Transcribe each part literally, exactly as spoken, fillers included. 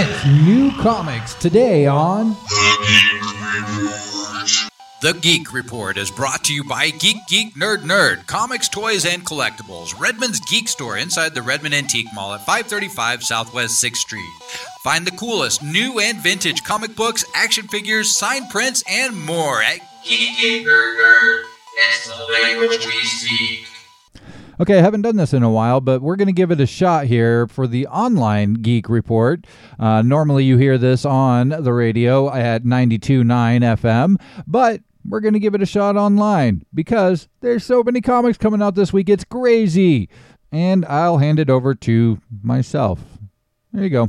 It's new comics today on The Geek Report. The Geek Report is brought to you by Geek Geek Nerd Nerd, comics, toys, and collectibles. Redmond's Geek Store inside the Redmond Antique Mall at five thirty-five Southwest sixth Street. Find the coolest new and vintage comic books, action figures, signed prints, and more at Geek Geek Nerd Nerd. It's the language we speak. Okay, I haven't done this in a while, but we're going to give it a shot here for the online Geek Report. Uh, normally you hear this on the radio at ninety-two point nine F M, but we're going to give it a shot online because there's so many comics coming out this week. It's crazy. And I'll hand it over to myself. There you go.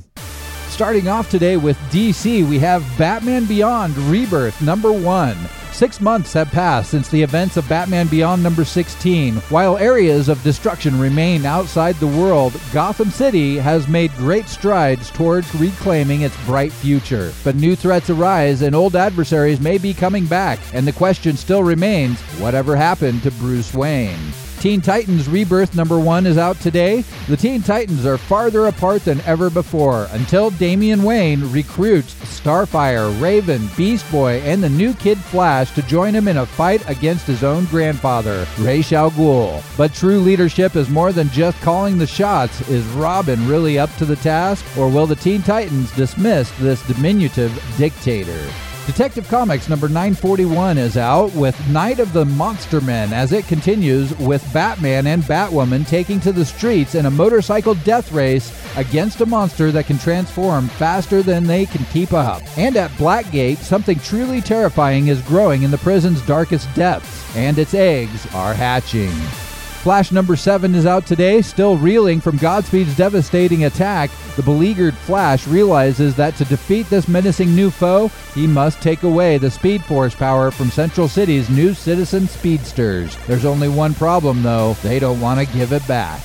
Starting off today with D C, we have Batman Beyond Rebirth number one. Six months have passed since the events of Batman Beyond number sixteen. While areas of destruction remain outside the world, Gotham City has made great strides towards reclaiming its bright future. But new threats arise and old adversaries may be coming back, and the question still remains, whatever happened to Bruce Wayne? Teen Titans Rebirth number one is out today. The Teen Titans are farther apart than ever before until Damian Wayne recruits Starfire, Raven, Beast Boy, and the new Kid Flash to join him in a fight against his own grandfather, Ra's al Ghul. But true leadership is more than just calling the shots. Is Robin really up to the task, or will the Teen Titans dismiss this diminutive dictator? Detective Comics number nine forty-one is out with Night of the Monster Men as it continues with Batman and Batwoman taking to the streets in a motorcycle death race against a monster that can transform faster than they can keep up. And at Blackgate, something truly terrifying is growing in the prison's darkest depths, and its eggs are hatching. Flash number seven is out today, still reeling from Godspeed's devastating attack. The beleaguered Flash realizes that to defeat this menacing new foe, he must take away the Speed Force power from Central City's new citizen speedsters. There's only one problem, though. They don't want to give it back.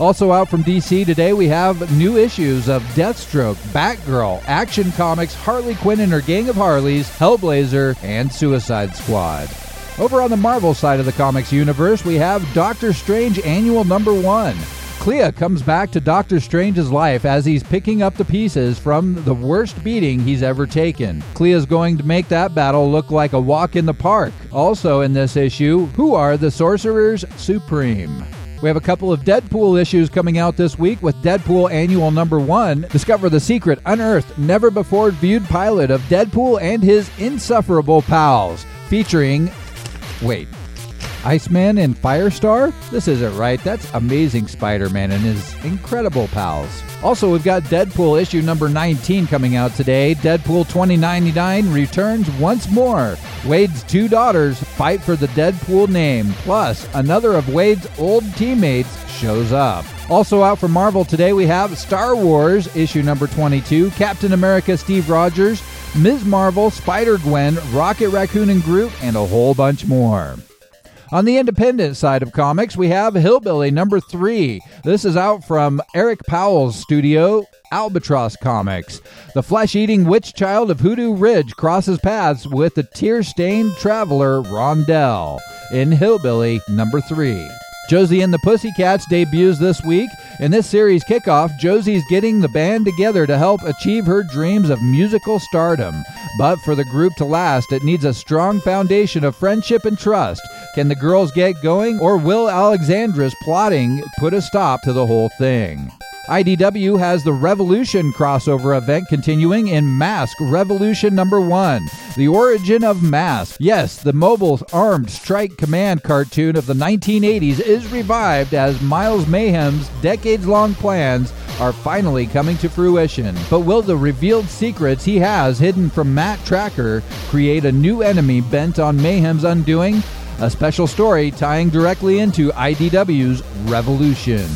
Also out from D C today, we have new issues of Deathstroke, Batgirl, Action Comics, Harley Quinn and her gang of Harleys, Hellblazer, and Suicide Squad. Over on the Marvel side of the comics universe, we have Doctor Strange Annual Number one. Clea comes back to Doctor Strange's life as he's picking up the pieces from the worst beating he's ever taken. Clea's going to make that battle look like a walk in the park. Also in this issue, who are the Sorcerers Supreme? We have a couple of Deadpool issues coming out this week with Deadpool Annual Number one. Discover the secret, unearthed, never-before-viewed pilot of Deadpool and his insufferable pals, featuring... Wait, Iceman and Firestar? This isn't right. That's Amazing Spider-Man and his incredible pals. Also, we've got Deadpool issue number nineteen coming out today. Deadpool twenty ninety-nine returns once more. Wade's two daughters fight for the Deadpool name. Plus, another of Wade's old teammates shows up. Also out from Marvel today, we have Star Wars issue number twenty-two, Captain America Steve Rogers, Miz Marvel, Spider-Gwen, Rocket Raccoon and Groot, and a whole bunch more. On the independent side of comics, we have Hillbilly number three. This is out from Eric Powell's studio, Albatross Comics. The flesh-eating witch child of Hoodoo Ridge crosses paths with the tear-stained traveler Rondell in Hillbilly number three. Josie and the Pussycats debuts this week. In this series' kickoff, Josie's getting the band together to help achieve her dreams of musical stardom. But for the group to last, it needs a strong foundation of friendship and trust. Can the girls get going, or will Alexandra's plotting put a stop to the whole thing? I D W has the Revolution crossover event continuing in Mask Revolution number one, the origin of Mask. Yes, the mobile armed strike command cartoon of the nineteen eighties is revived as Miles Mayhem's decades-long plans are finally coming to fruition. But will the revealed secrets he has hidden from Matt Tracker create a new enemy bent on Mayhem's undoing? A special story tying directly into I D W's Revolution.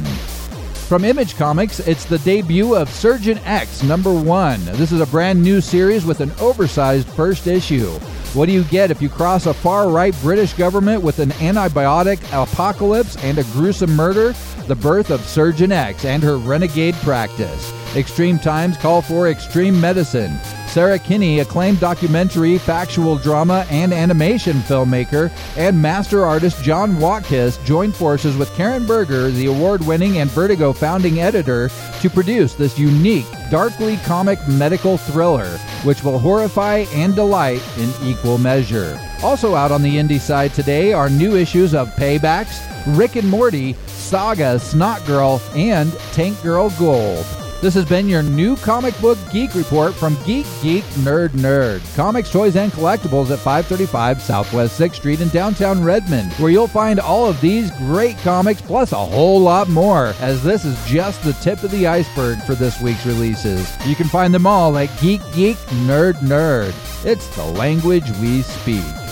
From Image Comics, it's the debut of Surgeon X number one. This is a brand new series with an oversized first issue. What do you get if you cross a far-right British government with an antibiotic apocalypse and a gruesome murder? The birth of Surgeon X and her renegade practice. Extreme times call for extreme medicine. Sarah Kinney, acclaimed documentary, factual drama, and animation filmmaker, and master artist John Watkiss joined forces with Karen Berger, the award-winning and Vertigo founding editor, to produce this unique, darkly comic medical thriller, which will horrify and delight in equal measure. Also out on the indie side today are new issues of Paybacks, Rick and Morty, Saga, Snot Girl, and Tank Girl Gold. This has been your new comic book geek report from Geek Geek Nerd Nerd. Comics, toys, and collectibles at five thirty-five Southwest sixth Street in downtown Redmond, where you'll find all of these great comics plus a whole lot more, as this is just the tip of the iceberg for this week's releases. You can find them all at Geek Geek Nerd Nerd. It's the language we speak.